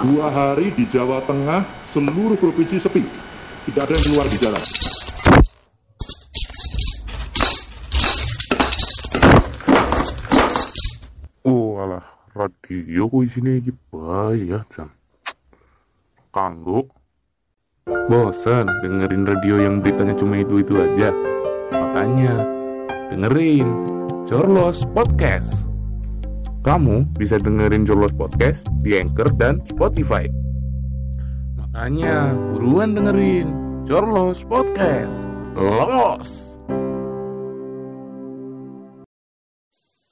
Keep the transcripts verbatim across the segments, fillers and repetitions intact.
Dua hari di Jawa Tengah, seluruh provinsi sepi. Tidak ada yang keluar di jalan. Oh alah, radio ku isine iki bae ya, Jam. Kanggo. Bosan dengerin radio yang beritanya cuma itu-itu aja. Makanya, dengerin Chorlos Podcast. Kamu bisa dengerin Chorlos Podcast di Anchor dan Spotify. Makanya buruan dengerin Chorlos Podcast. Los.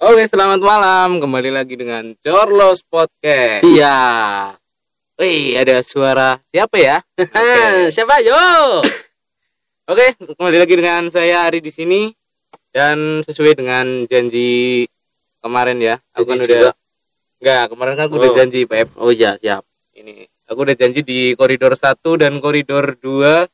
Oke, selamat malam. Kembali lagi dengan Chorlos Podcast. Iya. Wih, ada suara siapa ya? Okay. Siapa yo? Oke, kembali lagi dengan saya Ari di sini. Dan sesuai dengan janji kemarin ya, aku janji kan udah juga. Enggak, kemarin kan aku oh. udah janji P F. Oh iya, siap. Ini aku udah janji di koridor satu dan koridor dua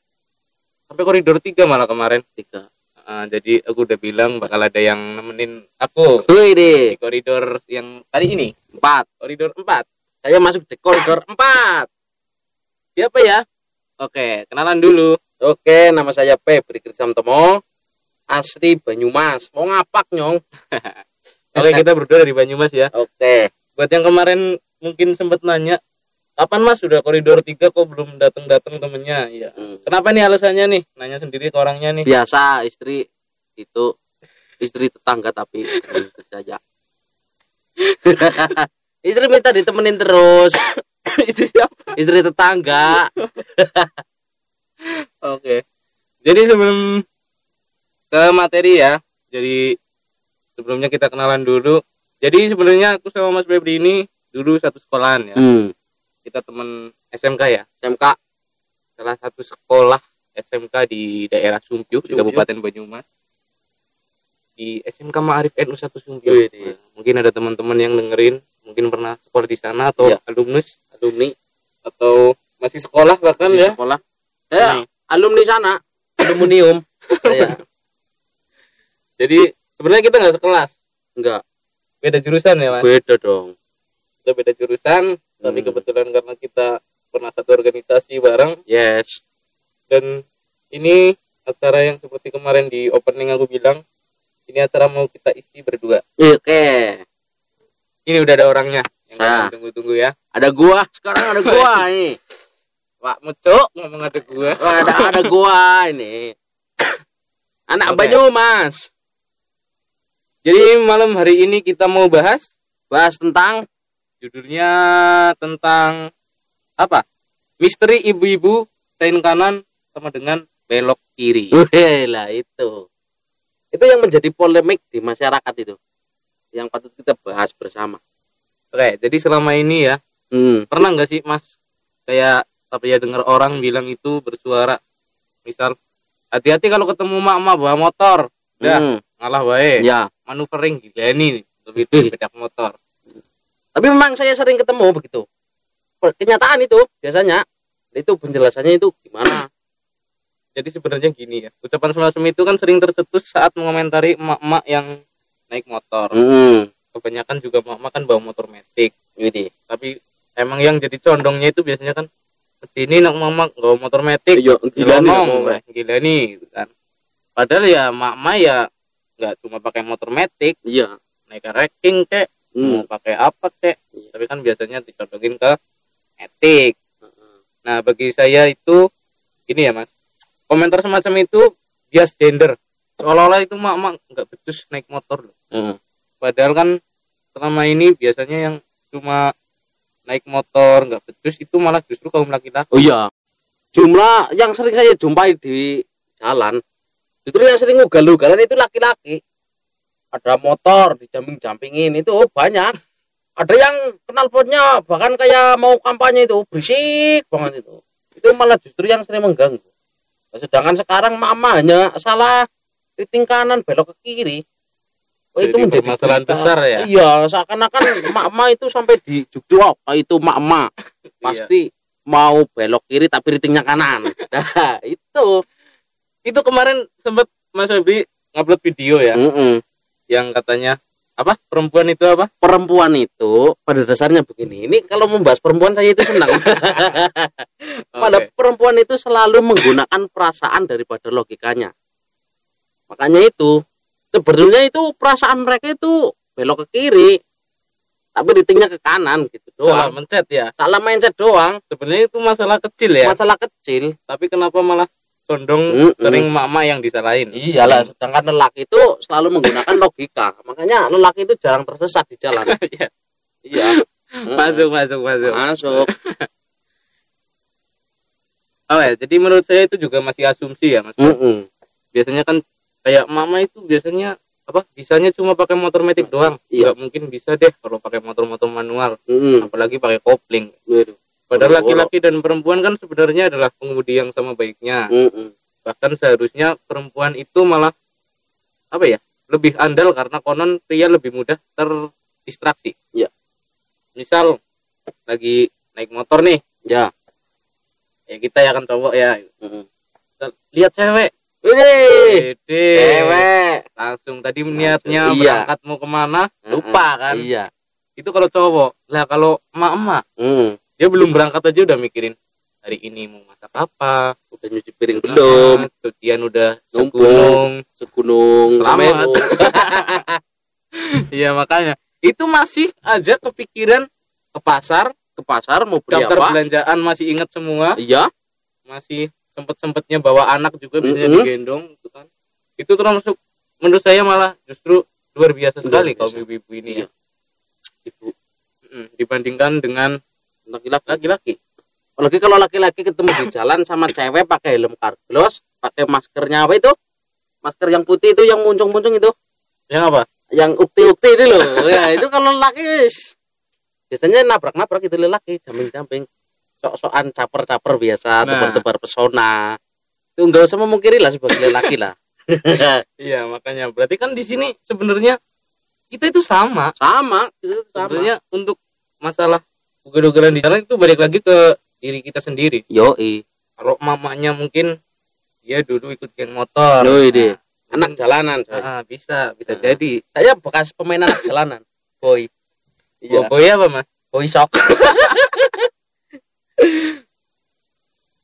sampai koridor tiga malah kemarin. tiga Uh, jadi aku udah bilang bakal ada yang nemenin aku. Tuh ini. Di koridor yang tadi ini, empat Koridor empat Saya masuk di koridor empat Siapa ya? Oke, kenalan dulu. Oke, nama saya Pebri Krisam Temo Asri, Banyumas. Mau ngapak nyong. Oke, kita berdua dari Banyumas ya. Oke. Buat yang kemarin mungkin sempat nanya, kapan Mas sudah koridor tiga kok belum datang-datang temennya? Ya. Hmm. Kenapa nih alasannya nih? Nanya sendiri ke orangnya nih. Biasa, istri itu istri tetangga tapi itu saja. Istri minta ditemenin terus. Istri siapa? Istri tetangga. Oke. Jadi sebelum ke materi ya. Jadi sebelumnya kita kenalan dulu. Jadi sebenarnya aku sama Mas Pebri ini dulu satu sekolahan ya. Hmm. Kita teman S M K ya, S M K salah satu sekolah S M K di daerah Sumpiuh, di Kabupaten Banyumas, di S M K Ma'arif N U satu Sumpiuh. Nah, iya. Mungkin ada teman-teman yang dengerin, mungkin pernah sekolah di sana atau iya. alumnus, alumni atau masih sekolah bahkan masih ya. Sekolah. Saya nah. alumni sana, aluminium. Saya. Jadi sebenarnya kita nggak sekelas, nggak. Beda jurusan ya, Mas? Beda dong. Kita beda jurusan. Tapi kebetulan karena kita pernah satu organisasi bareng. Yes. Dan ini acara yang seperti kemarin di opening aku bilang, ini acara mau kita isi berdua. Oke. Okay. Ini udah ada orangnya. Yang nah. tunggu-tunggu ya. Ada gua. Sekarang ada gua ini. Pak Mucuk ngomong ada gua. Wah, ada ada gua ini. Anak okay. Banyumas. Jadi malam hari ini kita mau bahas bahas tentang judulnya tentang apa? Misteri ibu-ibu sein kanan sama dengan belok kiri. Lah itu. Itu yang menjadi polemik di masyarakat itu. Yang patut kita bahas bersama. Oke, jadi selama ini ya, hmm. pernah enggak sih Mas kayak tapi ya dengar orang bilang itu bersuara. Misal hati-hati kalau ketemu mak-mak bawa motor. Dah, hmm. ngalah wae. Ya, maneuvering gila ini lebih dari bedak motor. Tapi memang saya sering ketemu begitu. Kenyataan itu biasanya itu penjelasannya itu gimana? Jadi sebenarnya gini ya. Ucapan semacam itu kan sering tercetus saat mengomentari emak-emak yang naik motor. Mm. Kebanyakan juga emak-emak kan bawa motor matic. Gitu. Tapi emang yang jadi condongnya itu biasanya kan ini nak emak-emak bawa motor matic. Iya, gila nih, gila nih gitu kan. Padahal ya emak-emak ya enggak cuma pakai motor matic. Iya, naik racing kek. Hmm. Mau pakai apa kek iya. Tapi kan biasanya dicodongin ke etik. uh-huh. Nah bagi saya itu gini ya Mas, komentar semacam itu bias gender, seolah-olah itu mak-mak gak becus naik motor loh. Uh-huh. Padahal kan selama ini biasanya yang cuma naik motor gak becus itu malah justru kaum laki-laki. Oh iya, jumlah yang sering saya jumpai di jalan justru yang sering ugal-ugalan itu laki-laki. Ada motor dijamping-jampingin itu banyak. Ada yang knalpotnya bahkan kayak mau kampanye itu berisik banget itu. Itu malah justru yang sering mengganggu. Sedangkan sekarang mama hanya salah titik kanan belok ke kiri. Oh, itu jadi menjadi masalah besar ya. Iya, seakan-akan mama itu sampai di Jogja itu mama pasti mau belok kiri tapi titiknya kanan. Nah, itu. Itu kemarin sempat Mas Febri ngupload video ya. Mm-mm. Yang katanya apa perempuan itu apa perempuan itu pada dasarnya begini. Ini kalau membahas perempuan saya itu senang. Pada okay. Perempuan itu selalu menggunakan perasaan daripada logikanya. Makanya itu sebenarnya itu perasaan mereka itu belok ke kiri tapi ditingnya ke kanan gitu doang. Salah mencet ya. Salah mencet doang. Sebenarnya itu masalah kecil ya. Masalah kecil tapi kenapa malah condong mm-mm. sering mama yang disalahin. Iyalah, sedangkan lelaki itu selalu menggunakan logika. Makanya lelaki itu jarang tersesat di jalan. Iya. Iya. Masuk, masuk, masuk. Masuk. Oh ya, jadi menurut saya itu juga masih asumsi ya, Mas. Mm-mm. Biasanya kan kayak mama itu biasanya apa? Bisanya cuma pakai motor matic doang. Enggak iya. Mungkin bisa deh kalau pakai motor-motor manual, mm. apalagi pakai kopling. Waduh. Padahal laki-laki dan perempuan kan sebenarnya adalah pengemudi yang sama baiknya. Mm-mm. Bahkan seharusnya perempuan itu malah apa ya lebih andal karena konon pria lebih mudah terdistraksi. Ya. Misal lagi naik motor nih. Ya. Ya kita ya kan cowok ya. Mm-mm. Lihat cewek. Wih, cewek. Langsung tadi niatnya langsung, iya. berangkat mau kemana? Lupa kan? Iya. Itu kalau cowok. Lah kalau emak-emak. Mm. Dia belum berangkat aja udah mikirin hari ini mau masak apa, udah nyuci piring nah, belum, cucian udah segunung, segunung selamat. Iya makanya itu masih aja kepikiran ke pasar, ke pasar mau beli daftar apa? Belanjaan masih ingat semua. Iya. Masih sempet-sempetnya bawa anak juga biasanya mm-hmm. digendong gitu kan. Itu termasuk menurut saya malah justru luar biasa sekali kaum ibu-ibu ini iya. ya. Ibu dibandingkan dengan laki-laki. Apalagi kalau laki-laki ketemu di jalan sama cewek pakai helm carglass, pakai maskernya apa itu? Masker yang putih itu yang muncung-muncung itu. Yang apa? Yang ukti-ukti itu loh. Ya, itu kalau laki biasanya nabrak-nabrak itu lelaki, jamping-jamping. Sok-sokan caper-caper biasa, nah. tebar-tebar pesona. Itu enggak usah memungkiri lah sebagai lelaki lah. Iya, makanya berarti kan di sini sebenarnya kita itu sama. Sama, itu sama. Sebenarnya untuk masalah ugal-ugalan di jalan itu balik lagi ke diri kita sendiri. Yoi. Kalau mamanya mungkin dia dulu ikut geng motor. Yoi deh. Nah, anak jalanan. Ah, bisa, bisa nah. jadi. Saya bekas pemain anak jalanan. Boy. Iya. Boy apa mas? Boy sok.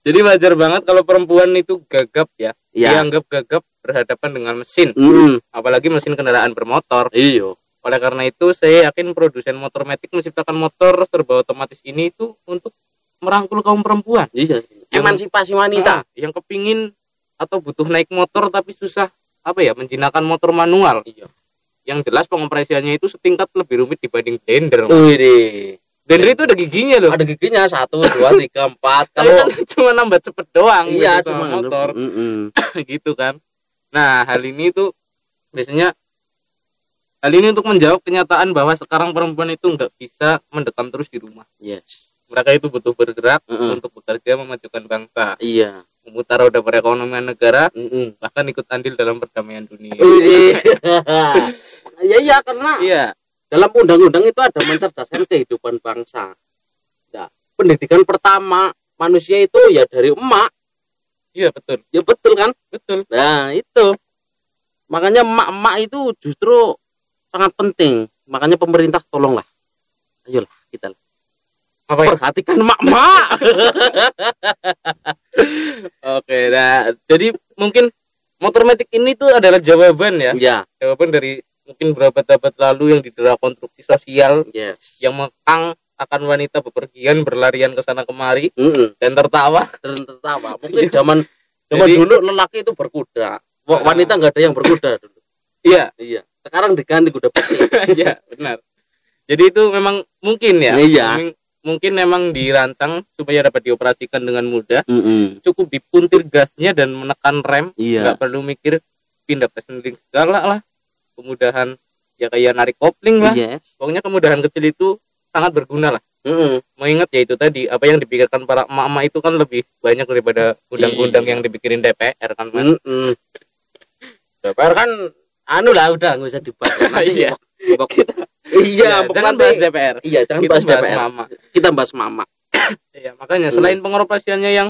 Jadi wajar banget kalau perempuan itu gagap ya. Iya. Dianggap gagap berhadapan dengan mesin. Mm. Apalagi mesin kendaraan bermotor. Iya. Oleh karena itu, saya yakin produsen motor matic menciptakan motor serba otomatis ini itu untuk merangkul kaum perempuan. Iya. Emansipasi wanita. Ah, yang kepingin atau butuh naik motor tapi susah apa ya menjinakkan motor manual. Iya. Yang jelas pengoperasiannya itu setingkat lebih rumit dibanding blender. Wih. Blender itu ada giginya loh. Ada giginya satu, dua, tiga, empat. Kalau cuma nambah cepet doang. Iya. Cuma motor. Gitu kan. Nah hal ini tuh biasanya. Hal ini untuk menjawab kenyataan bahwa sekarang perempuan itu nggak bisa mendekam terus di rumah. Yes. Mereka itu butuh bergerak mm-hmm. untuk bekerja memajukan bangsa. Iya. Memutar roda perekonomian negara, mm-hmm. bahkan ikut andil dalam perdamaian dunia. Iya iya karena iya. dalam undang-undang itu ada mencerdaskan kehidupan bangsa. Nah, pendidikan pertama manusia itu ya dari emak. Iya betul. Ya betul kan? Betul. Nah itu makanya emak-emak itu justru sangat penting, makanya pemerintah tolonglah, ayolah kita apa ya? Perhatikan mak-mak. Oke, nah jadi mungkin motor matic ini tuh adalah jawaban ya, ya. Jawaban dari mungkin berabad-abad lalu yang didera konstruksi sosial yes. yang mengkang akan wanita bepergian berlarian ke sana kemari mm-hmm. dan tertawa, dan tertawa. Mungkin zaman zaman jadi, dulu lelaki itu berkuda, wanita nggak ada yang berkuda dulu. Iya, iya. Sekarang diganti kuda besi. Iya, benar. Jadi itu memang mungkin ya. Iya. Mungkin, mungkin memang dirancang supaya dapat dioperasikan dengan mudah. Mm-hmm. Cukup dipuntir gasnya dan menekan rem. Iya. Enggak perlu mikir pindah persending segala lah. Kemudahan ya kayak narik kopling lah. Yes. Pokoknya kemudahan kecil itu sangat berguna lah. Mm-hmm. Mengingat ya itu tadi apa yang dipikirkan para emak-emak itu kan lebih banyak daripada undang-undang yang dipikirin D P R kan. Mm-hmm. D P R kan anu lah udah nggak usah dibahas. Iya. Bok, bok. Iya, ya, jangan bahas D P R. Iya, jangan bahas D P R. Mama. Kita bahas mama. Iya, makanya selain hmm. pengoperasiannya yang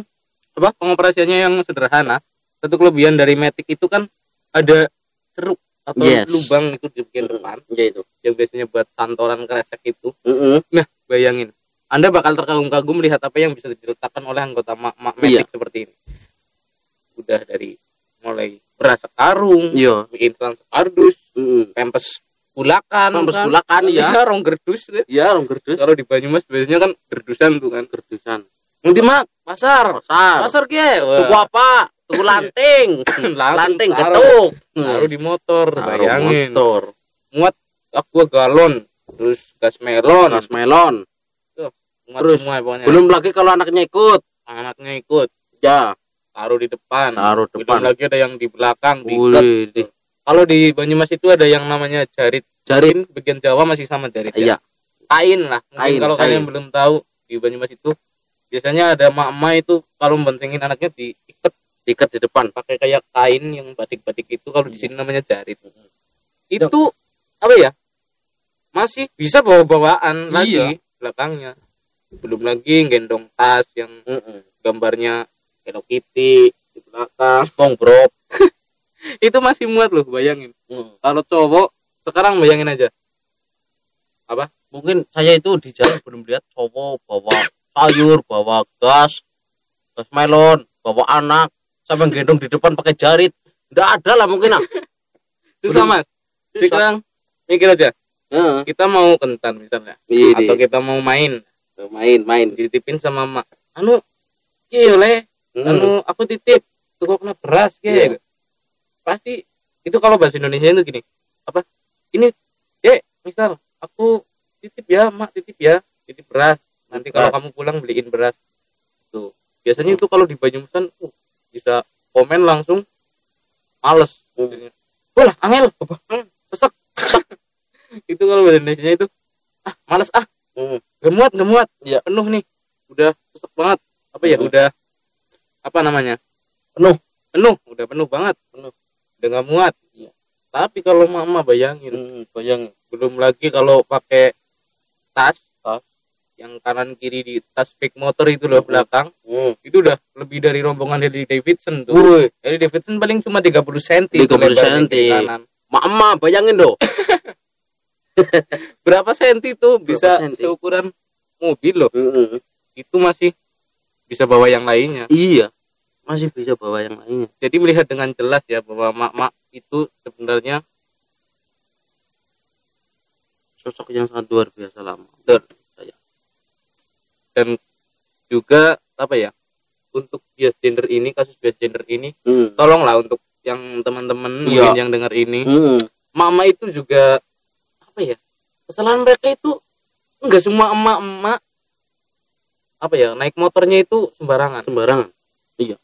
apa? Pengoperasiannya yang sederhana, satu kelebihan dari Matic itu kan ada ceruk atau yes. lubang itu di bagian depan ya, itu yang biasanya buat santoran kresek itu. Mm-hmm. Nah, bayangin Anda bakal terkagum-kagum melihat apa yang bisa diletakkan oleh anggota mak-mak metik yeah. seperti ini. Udah dari mulai beras sekarung, yeah. mie instan sekardus, mm-hmm. pempes kulakan, pempes kan? Kulakan ya, ya rong gerdus kan? Ya rong gerdus. Kalau di Banyumas biasanya kan gerdusan tuh kan, gerdusan. Nanti mak pasar, pasar, pasar kye, tuku apa? Tuku lanting, lanting ketuk, taruh di motor, taruh bayangin, motor. Muat aqua galon, terus gas melon, gas melon, tuh, muat terus semua pokoknya. Belum lagi kalau anaknya ikut, anaknya ikut, ya, taruh di depan, taruh depan. Belum lagi ada yang di belakang, diikat. Di. Kalau di Banyumas itu ada yang namanya jarit, jarit. Mungkin bagian Jawa masih sama jarit. Iya, ya. Kain lah. Mungkin kalau kalian belum tahu di Banyumas itu. Biasanya ada mak-mak itu kalau membentingin anaknya diikat, diikat di depan pakai kayak kain yang batik-batik itu, kalau di sini namanya jarit. Itu Dok. Apa ya? Masih bisa bawa-bawaan iya. lagi belakangnya. Belum lagi gendong tas yang Mm-mm. gambarnya Hello Kitty di belakang, SpongeBob. Itu masih muat loh, bayangin. Mm. Kalau cowok sekarang bayangin aja. Apa? Mungkin saya itu di jalan belum lihat cowok bawa sayur, bawa gas, gas melon, bawa anak, sampai gendong di depan pakai jarit. Nggak ada lah mungkin lah. Susah mas. Sekarang mikir aja. Uh-huh. Kita mau kentan misalnya, Iyi, atau kita mau main, main, main, dititipin sama mak. Anu, iya oleh, hmm. anu aku titip, tuh kena beras kayak. Yeah. Pasti itu kalau bahasa Indonesia itu gini. Apa? Ini, dek, misal aku titip ya, mak titip ya, titip beras. Nanti kalau kamu pulang beliin beras. Tuh. Biasanya itu kalau di Banyumasan uh, bisa komen langsung males. Wah, angel, sesek. Itu kalau bahasa Indonesianya itu ah, males ah. Gemuat, gemuat. Ya, penuh nih. Udah sesek banget. Apa ya? Udah apa namanya? Penuh, penuh, udah penuh banget, penuh. Udah enggak muat. Ya. Tapi kalau mama bayangin, hmm, bayangin. Belum lagi kalau pakai tas, tas yang kanan kiri di tas pick motor itu loh, belakang mm. itu udah lebih dari rombongan Harley Davidson tuh. Wui. Harley Davidson paling cuma tiga puluh sentimeter tiga puluh sentimeter mama bayangin doh. Berapa senti tuh bisa senti? Seukuran mobil loh. Mm-hmm. Itu masih bisa bawa yang lainnya. Iya, masih bisa bawa yang lainnya. Jadi melihat dengan jelas ya bahwa mak-mak itu sebenarnya sosok yang sangat luar biasa lama. Dan juga apa ya, untuk bias gender ini, kasus bias gender ini hmm. tolonglah untuk yang teman-teman ya. Mungkin yang dengar ini hmm. mama itu juga apa ya, kesalahan mereka itu enggak semua emak-emak apa ya naik motornya itu sembarangan sembarangan iya.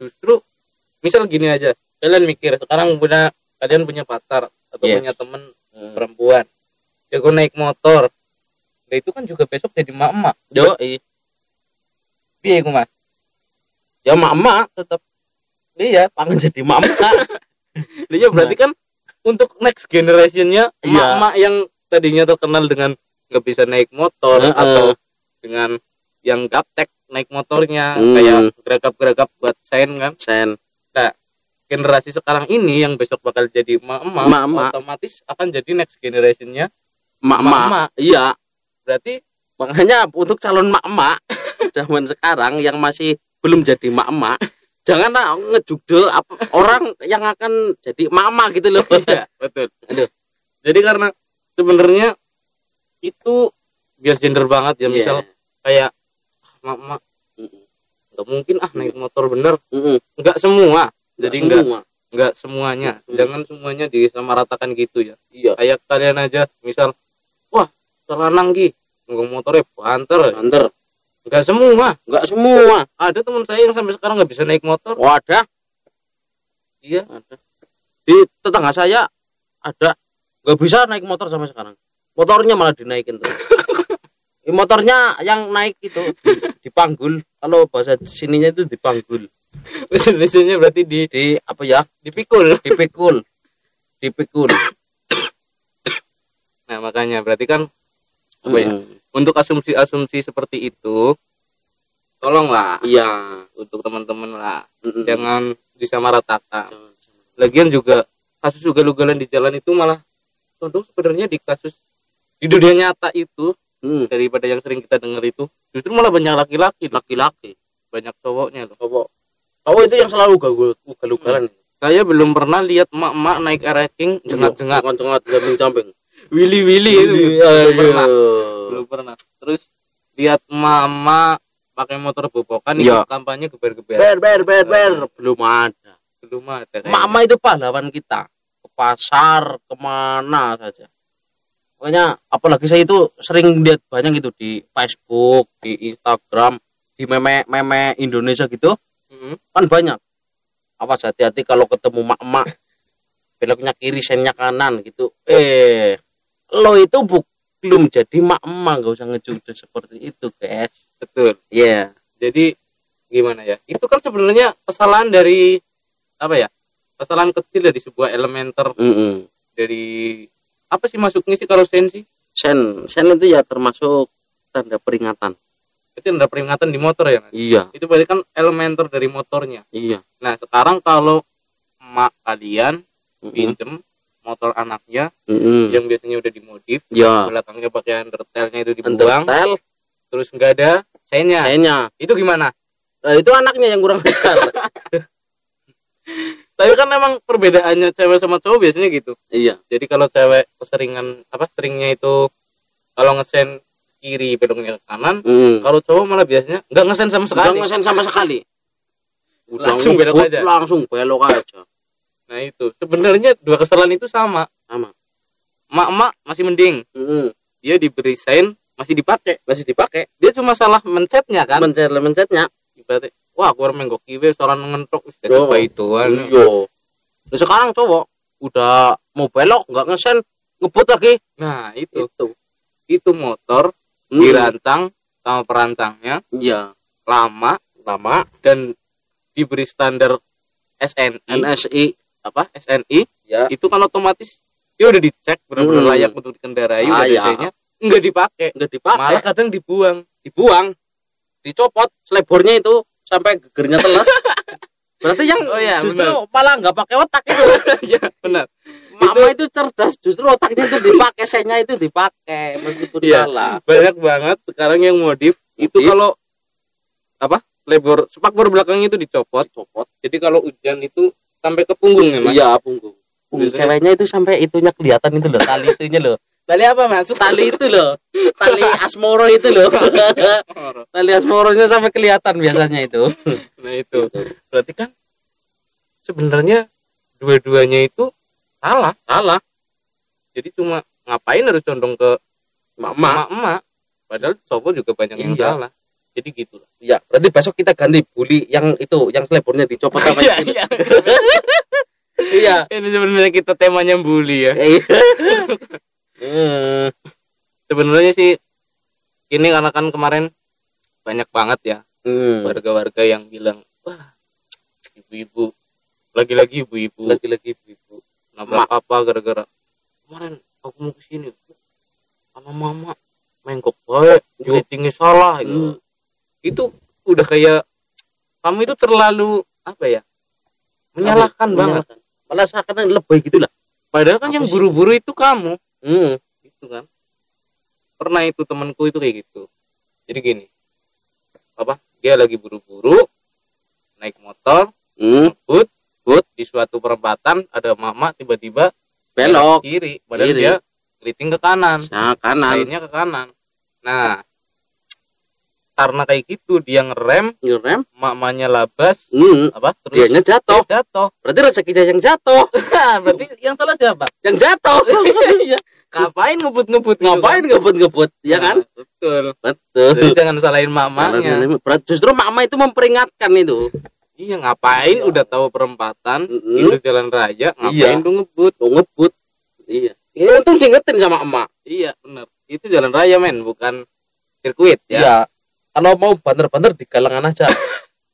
Justru misal gini aja, kalian mikir sekarang punya, kalian punya pacar atau yes. punya teman hmm. perempuan jago naik motor. Nah, itu kan juga besok jadi mak-mak. Yo, iya. Piye iku, Mas? Ya mak-mak tetap. Iya, pengen jadi mak-mak. Iya, berarti kan untuk next generation-nya iya. mak-mak yang tadinya terkenal dengan enggak bisa naik motor uh-uh. atau dengan yang gaptek naik motornya hmm. kayak geragap-geragap buat sen kan? Sen. Nah, generasi sekarang ini yang besok bakal jadi mak-mak, mak-mak. Otomatis akan jadi next generation-nya mak-mak. Iya. Berarti makanya untuk calon mak-mak zaman sekarang yang masih belum jadi mak-mak, janganlah ngejugdel orang yang akan jadi mak-mak gitu loh. Iya, betul. Aduh. Jadi karena sebenarnya itu bias gender banget ya, misal yeah. kayak ah, mak-mak enggak mungkin ah naik motor bener. Mm-mm. Enggak semua. Jadi enggak semua. Enggak semuanya. Mm-mm. Jangan semuanya disamaratakan gitu ya. Iya. Kayak kalian aja misal wah terlanang ki ngomong motornya banter banter nggak semua nggak semua ada teman saya yang sampai sekarang nggak bisa naik motor. Wadah iya ada. Di tetangga saya ada nggak bisa naik motor sampai sekarang, motornya malah dinaikin tuh. Motornya yang naik itu dipanggul, kalau bahasa sininya itu dipanggul, bahasa Indonesianya berarti di di apa ya dipikul dipikul dipikul. Nah makanya berarti kan apa ya? Mm. Untuk asumsi-asumsi seperti itu tolonglah iya untuk teman-teman lah mm. jangan disamaratakan. Lagian juga kasus ugal-ugalan di jalan itu malah condong sebenarnya di kasus di dunia nyata itu hmm. daripada yang sering kita dengar itu justru malah banyak laki-laki laki-laki banyak cowoknya loh. Cowok cowok itu yang selalu ugal-ugalan. Hmm. Saya belum pernah lihat emak-emak naik air racing jengat-jengat jengat jambing-jambing wili-wili itu belum pernah belum pernah terus lihat emak-emak pakai motor bobokan ya. Itu kampanye geber-geber ber ber ber ber belum ada belum ada mama itu pahlawan kita ke pasar kemana saja makanya apalagi saya itu sering lihat banyak gitu di Facebook di Instagram di meme meme Indonesia gitu mm-hmm. kan banyak awas hati-hati kalau ketemu mak-mak beloknya kiri sennya kanan gitu eh lo itu buk belum jadi mak-mak gak usah ngejujuh seperti itu guys. Betul. Iya. Yeah. Jadi gimana ya? Itu kan sebenarnya kesalahan dari apa ya? Kesalahan kecil dari sebuah elementer. Mm-hmm. Dari apa sih masuknya sih kalau sen sih? Sen, sen itu ya termasuk tanda peringatan. Itu tanda peringatan di motor ya, Mas? Iya. Itu berarti kan elementer dari motornya. Iya. Nah, sekarang kalau mak kalian mm-hmm. pinjem motor anaknya mm-hmm. yang biasanya udah dimodif, yeah. belakangnya pakai undertailnya itu dibuang. Undertail terus nggak ada sayanya sayanya itu gimana nah, itu anaknya yang kurang ajar. Tapi kan emang perbedaannya cewek sama cowok biasanya gitu. Iya. Jadi kalau cewek keseringan apa seringnya itu kalau ngesen kiri beloknya ke kanan mm. kalau cowok malah biasanya nggak ngesen sama sekali nggak ngesen sama sekali udah langsung belok aja langsung belok aja nah itu sebenarnya dua kesalahan itu sama sama mak-mak masih mending mm. dia diberi sign masih dipakai, masih dipakai. Dia cuma salah mencetnya kan? Mencet, mencetnya. Berarti, wah, gua menggok kiwe salah ngentok coba ituan. Iya. Nah, sekarang cowok udah mau belok enggak ngesen, ngebut lagi. Nah, itu. Itu, itu motor hmm. dirancang sama perancangnya. Iya. Lama, lama dan diberi standar S N I. N S I apa? S N I. Ya. Itu kan otomatis dia udah dicek benar-benar hmm. layak untuk dikendarai ah, udah desainnya. Ya. Enggak dipakai, enggak dipakai. Malah kadang dibuang, dibuang, dicopot selebornya itu sampai gegernya teles. Berarti yang oh ya, justru benar. Malah enggak pakai otak itu. Ya, benar. Mama itu, itu cerdas, justru otaknya itu dipakai, senya itu dipakai meskipun ya, salah. Banyak banget sekarang yang modif, modif. Itu kalau apa? Selebor spakbor belakangnya itu dicopot, dicopot. Jadi kalau hujan itu sampai ke punggung ya, Mas. Iya, punggung. Punggung ceweknya itu sampai itunya kelihatan itu loh, tali itunya loh. Tali apa mas? Tali itu loh, tali asmoro itu loh. Tali asmoronya sampai kelihatan biasanya itu. Nah itu, berarti kan sebenarnya dua-duanya itu salah, salah. Jadi cuma ngapain harus condong ke emak-emak, emak. Padahal cowok juga banyak yang iya. salah. Jadi gitulah. Iya, berarti besok kita ganti bully yang itu, yang selebornya dicopot sama itu. Iya. Iya. Ini sebenarnya kita temanya bully ya. Hmm. Sebenarnya sih ini karena kan kemarin banyak banget ya hmm. warga-warga yang bilang wah ibu-ibu lagi-lagi ibu-ibu lagi-lagi ibu-ibu nabrak apa gara-gara kemarin aku mau kesini sama mama menggok baik jelitingi salah gitu. Hmm. Itu udah kayak kamu itu terlalu apa ya menyalahkan Aduh, banget malah seakan lebay gitulah padahal kan apa yang sih? Buru-buru itu kamu. Hmm, gitu kan. Pernah itu temanku itu kayak gitu. Jadi gini. Apa? Dia lagi buru-buru naik motor, hmm, but, but di suatu perempatan ada mama tiba-tiba belok kiri, padahal kiri. Dia keriting ke kanan. Nah, kanan. Lainnya ke kanan. Nah, karena kayak gitu dia ngerem, ngerem, mamanya labas, mm. apa? Terus dianya jatuh. Dia jatuh. Berarti rezekinya yang jatuh. Berarti yang salah siapa? Yang jatuh. Ngapain ngebut-ngebut? Ngapain ngebut-ngebut? Ya kan? Betul. Betul. Jadi jangan salahin mamanya. Justru mama itu memperingatkan itu. Iya, ngapain udah tahu perempatan, mm-hmm. itu jalan raya, ngapain tuh iya. ngebut? Tuh ngebut. Iya. Itu tuh diingetin sama emak. Iya, benar. Itu jalan raya, men, bukan sirkuit ya. Iya. Kalau mau banter-banter di galengan aja.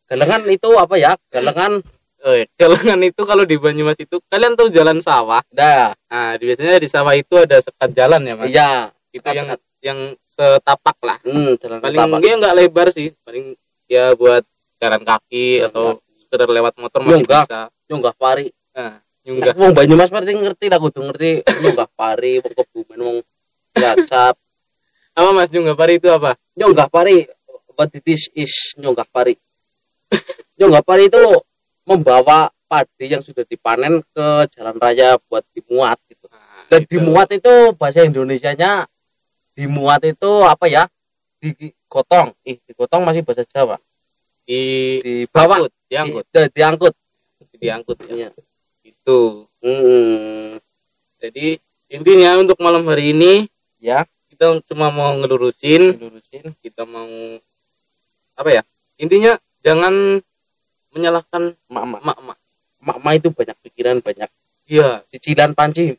Galengan itu apa ya? Galengan eh, galengan itu kalau di Banyumas itu kalian tahu jalan sawah? Nah, nah biasanya di sawah itu ada sekat jalan ya, Mas. Iya, itu yang yang setapak lah. Hmm, jalan paling setapak. Dia enggak lebar sih, paling ya buat jalan kaki jalan atau sekedar lewat motor masih bisa. Yo enggak pari. Nah, Nyunggah. Wong Banyumas berarti ngerti lah kudu ngerti nyunggah pari, wong kebumen, wong gacap. Apa Mas nyunggah pari itu apa? Nyunggah pari, what it is is nyunggah pari. Nyunggah pari itu membawa padi yang sudah dipanen ke jalan raya buat dimuat gitu. Nah, dan itu. Dimuat itu bahasa Indonesianya dimuat itu apa ya? Digotong. Ih, digotong masih bahasa Jawa. Di dibawa, diangkut, di, diangkut, diangkut ya. Itu. Hmm. Jadi intinya untuk malam hari ini ya, kita cuma mau ngelurusin, ngelurusin, kita mau apa ya? Intinya jangan menyalahkan mak-mak. Mak-mak itu banyak pikiran, banyak. Iya, cicilan panci.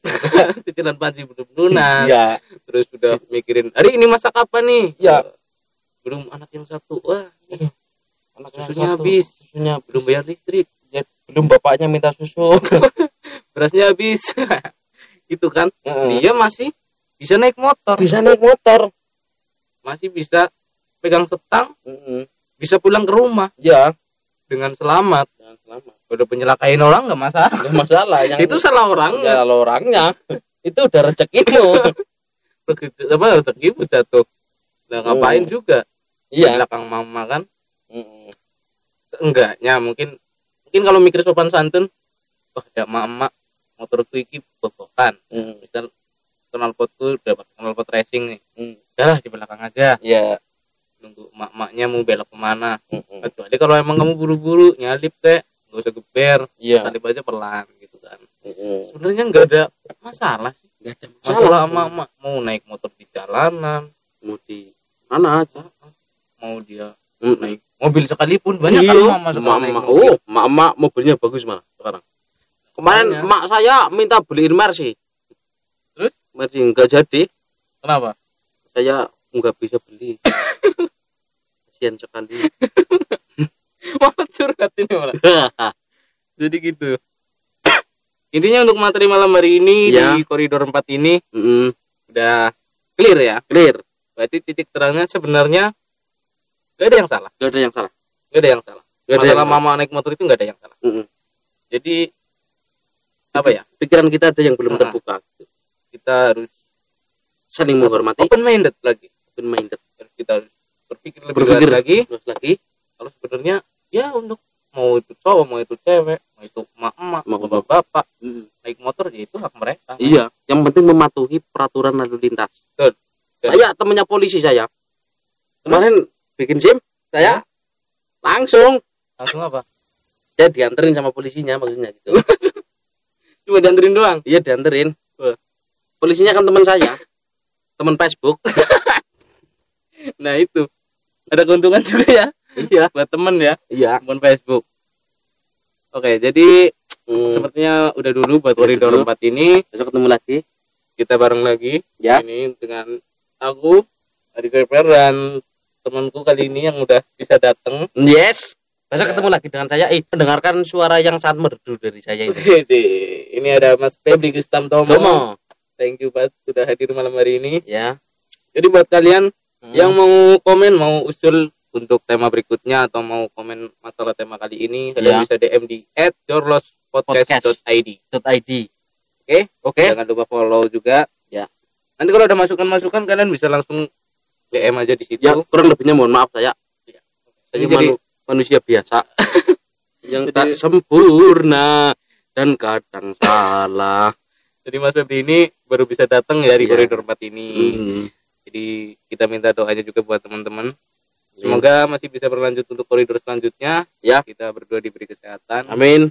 Cicilan panci belum lunas. Iya. Terus sudah mikirin, "Hari ini masak apa nih?" Iya. Belum anak yang satu. Wah, ini anak susunya satu. Habis, susunya belum bayar listrik, ya, belum bapaknya minta susu, berasnya habis, gitu kan? Mm. Dia masih bisa naik motor, bisa naik motor, masih bisa pegang setang, mm-hmm. bisa pulang ke rumah, ya, dengan selamat. Dengan selamat. Udah penyelakain orang nggak masalah, nggak masalah. Yang itu salah orangnya, salah orangnya, itu udah rezekimu, apa rezekimu jatuh, nggak ngapain mm. juga, iya. Belakang mama kan. Mm-mm. Enggaknya mungkin mungkin kalau mikir sopan santun, wah ada emak-emak motorku iki bobokan, mm. misal knalpotku udah knalpot racing nih, mm. udah lah di belakang aja, yeah. nunggu emak-emaknya mau belok kemana, kecuali kalau emang kamu buru-buru nyalip kayak nggak usah geber, yeah. salip aja pelan gitu kan, mm-hmm. sebenarnya nggak ada masalah sih, nggak ada masalah, masalah emak-emak mau naik motor di jalanan, mau di mana aja, mau dia mm-hmm. naik mobil sekalipun banyak kalau mama sekarang mama, oh, mama mobilnya bagus malah sekarang. Kemarin Tanya. Mak saya minta beliin Mercy. Terus? Mercy enggak jadi. Kenapa? Saya enggak bisa beli. Kasihan sekali. Malah curhat ini malah. Jadi gitu. Intinya untuk materi malam hari ini ya. Di koridor empat ini mm-hmm. udah clear ya? Clear. Berarti titik terangnya sebenarnya Gak ada yang salah. Gak ada yang salah. Gak ada yang salah. Gak masalah yang mama salah. Naik motor itu gak ada yang salah. Mm-hmm. Jadi apa ya? Pikiran kita aja yang belum nah, terbuka. Kita harus saling menghormati. Open minded lagi. Open minded. Kita harus berpikir lebih berpikir lagi. Terus lagi. Kalau sebenarnya ya untuk mau itu cowok, mau itu cewek, mau itu emak-emak, mau bapak-bapak, mm-hmm. naik motor ya itu hak mereka. Iya. Yang penting mematuhi peraturan lalu lintas. Betul. Betul. Saya temannya polisi saya. Kemarin bikin SIM saya ya. langsung langsung apa? Saya dianterin sama polisinya maksudnya gitu. Cuma dianterin doang? Iya dianterin. Wah. Polisinya kan teman saya, teman Facebook. Nah itu ada keuntungan juga ya. Iya. Buat teman ya. Iya. Teman Facebook. Oke jadi hmm. sepertinya udah dulu buat koridor ya, empat ini. Besok ketemu lagi. Kita bareng lagi. Ya. Ini dengan aku Ricardo Peran dan temanku kali ini yang udah bisa datang. Yes. Besok ya. Ketemu lagi dengan saya. Eh, mendengarkan suara yang sangat merdu dari saya ini. Ini ada Mas Pebri Krisam Temo. Temo. Thank you Pak sudah hadir malam hari ini. Ya. Jadi buat kalian hmm. yang mau komen, mau usul untuk tema berikutnya atau mau komen masalah tema kali ini, ya. Kalian bisa D M di at chorlos podcast dot i d. .id. Oke. Oke. Jangan lupa follow juga. Ya. Nanti kalau ada masukan-masukan kalian bisa langsung D M aja di situ. Ya, kurang lebihnya mohon maaf saya. Ya. Saya manu- manusia biasa yang jadi, tak sempurna dan kadang salah. Jadi Mas Pebri ini baru bisa datang ya di ya. Koridor empat ini. Hmm. Jadi kita minta doanya juga buat teman-teman. Semoga hmm. masih bisa berlanjut untuk koridor selanjutnya. Ya, kita berdua diberi kesehatan. Amin.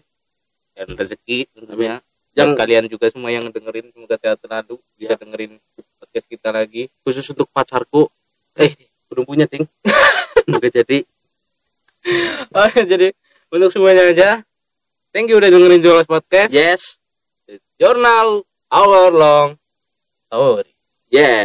Dan rezeki tentunya. Dan kalian juga semua yang dengerin semoga sehat selalu, bisa ya. Dengerin podcast kita lagi. Khusus untuk pacarku. Eh, belum punya ting. Udah jadi. Oke, jadi untuk semuanya aja. Thank you udah dengerin Chorlos Podcast. Yes. The journal hour long. Hour. Yeah.